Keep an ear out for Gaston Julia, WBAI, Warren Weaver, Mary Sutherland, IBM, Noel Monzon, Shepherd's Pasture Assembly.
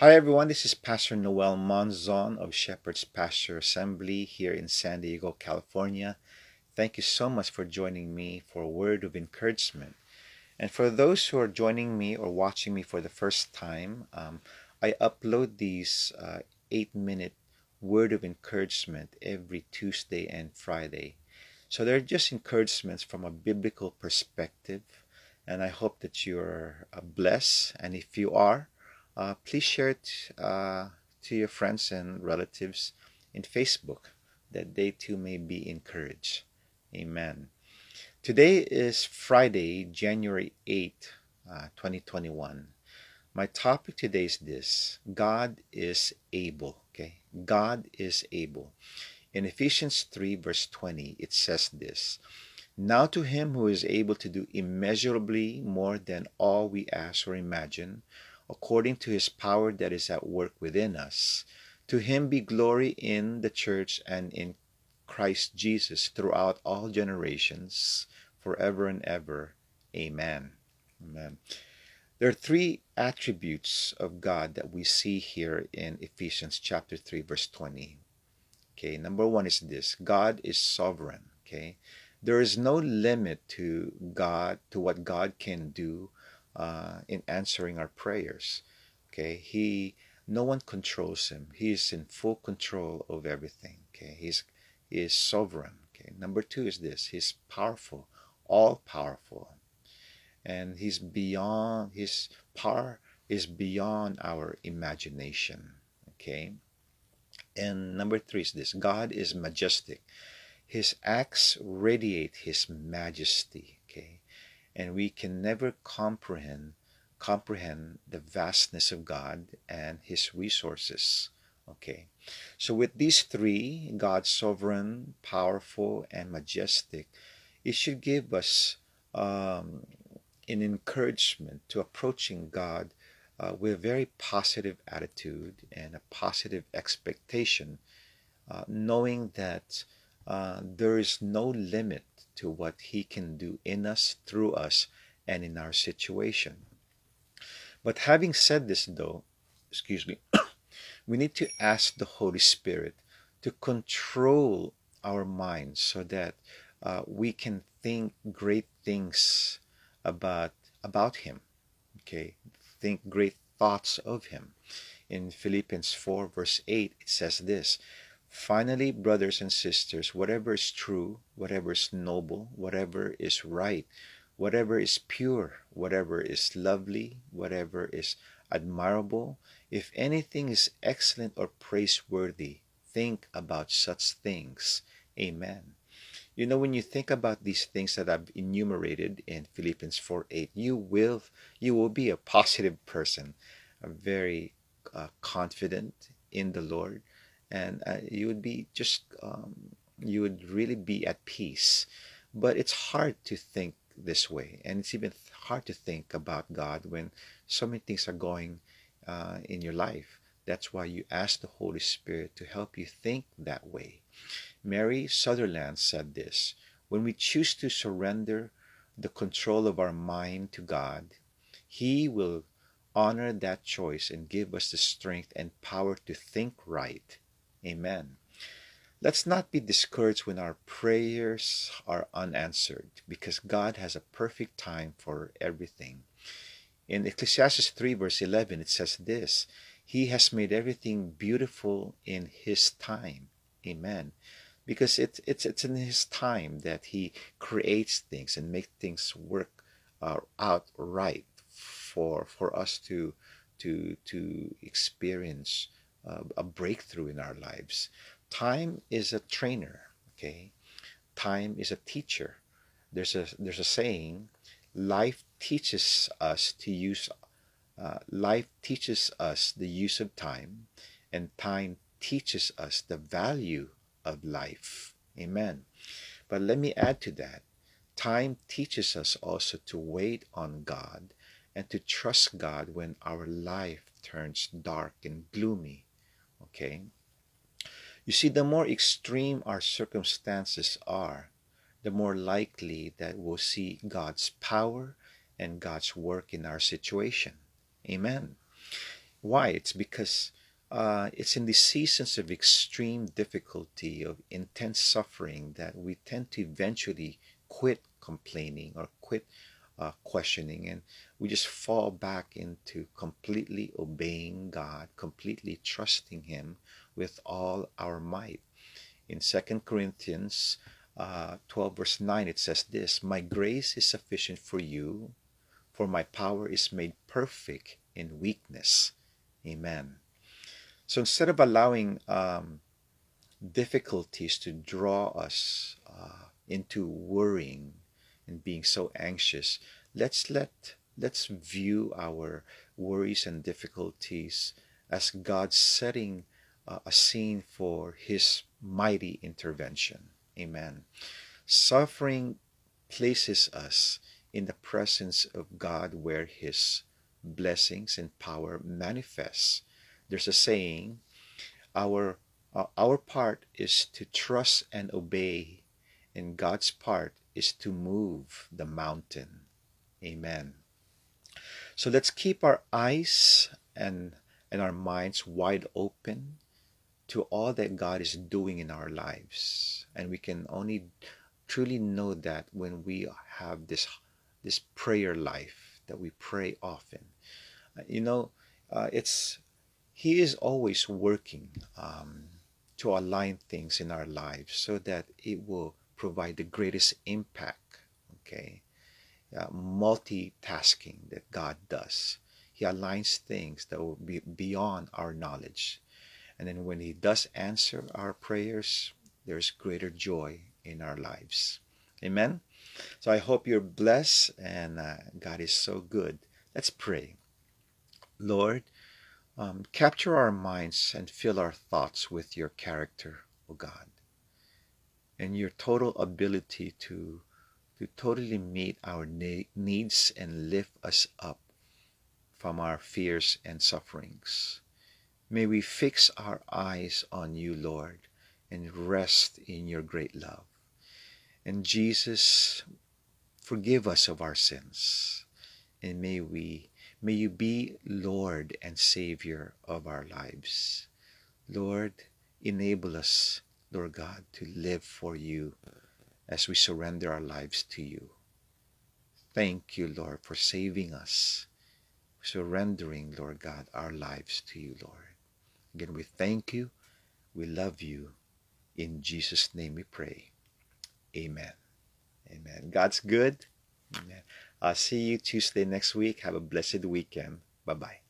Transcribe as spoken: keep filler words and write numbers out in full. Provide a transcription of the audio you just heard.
Hi everyone, this is Pastor Noel Monzon of Shepherd's Pasture Assembly here in San Diego, California. Thank you so much for joining me for a word of encouragement. And for those who are joining me or watching me for the first time, um, I upload these uh, eight-minute word of encouragement every Tuesday and Friday. So they're just encouragements from a biblical perspective, and I hope that you're uh, blessed, and if you are, Uh, please share it uh, to your friends and relatives in Facebook that they too may be encouraged. Amen. Today is Friday, January eighth, uh, twenty twenty-one. My topic today is this: God is able. Okay, God is able. In Ephesians three verse twenty, it says this: "Now to him who is able to do immeasurably more than all we ask or imagine, according to his power that is at work within us. To him be glory in the church and in Christ Jesus throughout all generations, forever and ever. Amen." Amen. There are three attributes of God that we see here in Ephesians chapter three verse twenty. Okay, number one is this: God is sovereign. Okay, there is no limit to God, to what God can do Uh, in answering our prayers. Okay, he no one controls him. He is in full control of everything. Okay, he's he is sovereign. Okay, number two is this: he's powerful, all powerful, and he's beyond his power is beyond our imagination. Okay, and number three is this: God is majestic. His acts radiate his majesty. Okay. And we can never comprehend comprehend the vastness of God and his resources. Okay, so with these three, God sovereign, powerful, and majestic, it should give us um, an encouragement to approaching God uh, with a very positive attitude and a positive expectation, uh, knowing that uh, there is no limit to what he can do in us, through us, and in our situation. But having said this though, excuse me, we need to ask the Holy Spirit to control our minds so that uh, we can think great things about, about him. Okay, think great thoughts of him. In Philippians four verse eight, it says this: "Finally, brothers and sisters, whatever is true, whatever is noble, whatever is right, whatever is pure, whatever is lovely, whatever is admirable, if anything is excellent or praiseworthy, think about such things." Amen. You know, when you think about these things that I've enumerated in Philippians four eight, you will, you will be a positive person, a very uh, confident in the Lord. And uh, you would be just, um, you would really be at peace. But it's hard to think this way. And it's even hard to think about God when so many things are going uh, in your life. That's why you ask the Holy Spirit to help you think that way. Mary Sutherland said this: "When we choose to surrender the control of our mind to God, he will honor that choice and give us the strength and power to think right." Amen. Let's not be discouraged when our prayers are unanswered, because God has a perfect time for everything. In Ecclesiastes three verse eleven, it says this: "He has made everything beautiful in his time." Amen. Because it, it's, it's in his time that he creates things and makes things work uh, out right for, for us to, to, to experience a breakthrough in our lives. Time is a trainer. Okay, time is a teacher. There's a there's a saying: life teaches us to use. Uh, life teaches us the use of time, and time teaches us the value of life. Amen. But let me add to that: time teaches us also to wait on God and to trust God when our life turns dark and gloomy. Okay, you see, the more extreme our circumstances are, the more likely that we'll see God's power and God's work in our situation. Amen. Why? It's because uh, it's in these seasons of extreme difficulty, of intense suffering, that we tend to eventually quit complaining or quit uh, questioning, and we just fall back into completely obeying God, completely trusting Him with all our might. In Second Corinthians uh, twelve verse nine, it says this: "My grace is sufficient for you, for my power is made perfect in weakness." Amen. So instead of allowing um, difficulties to draw us uh, into worrying and being so anxious, let's let let's view our worries and difficulties as God setting uh, a scene for His mighty intervention. Amen. Suffering places us in the presence of God, where His blessings and power manifests. There's a saying, our uh, our part is to trust and obey, and God's part is to move the mountain. Amen. So let's keep our eyes and and our minds wide open to all that God is doing in our lives, and we can only truly know that when we have this this prayer life that we pray often. You know, uh, it's He is always working um, to align things in our lives so that it will provide the greatest impact. Okay, uh, multitasking that God does. He aligns things that will be beyond our knowledge, and then when He does answer our prayers, there's greater joy in our lives. Amen. So I hope you're blessed, and uh, God is so good. Let's pray. Lord, um, capture our minds and fill our thoughts with your character, O God, and your total ability to, to totally meet our ne needs and lift us up from our fears and sufferings. May we fix our eyes on you, Lord, and rest in your great love. And Jesus, forgive us of our sins, and may we, may you be Lord and Savior of our lives. Lord, enable us, Lord God, to live for you as we surrender our lives to you. Thank you, Lord, for saving us, surrendering, Lord God, our lives to you, Lord. Again, we thank you, we love you. In Jesus' name we pray. Amen. Amen. God's good. Amen. I'll see you Tuesday next week. Have a blessed weekend. Bye-bye.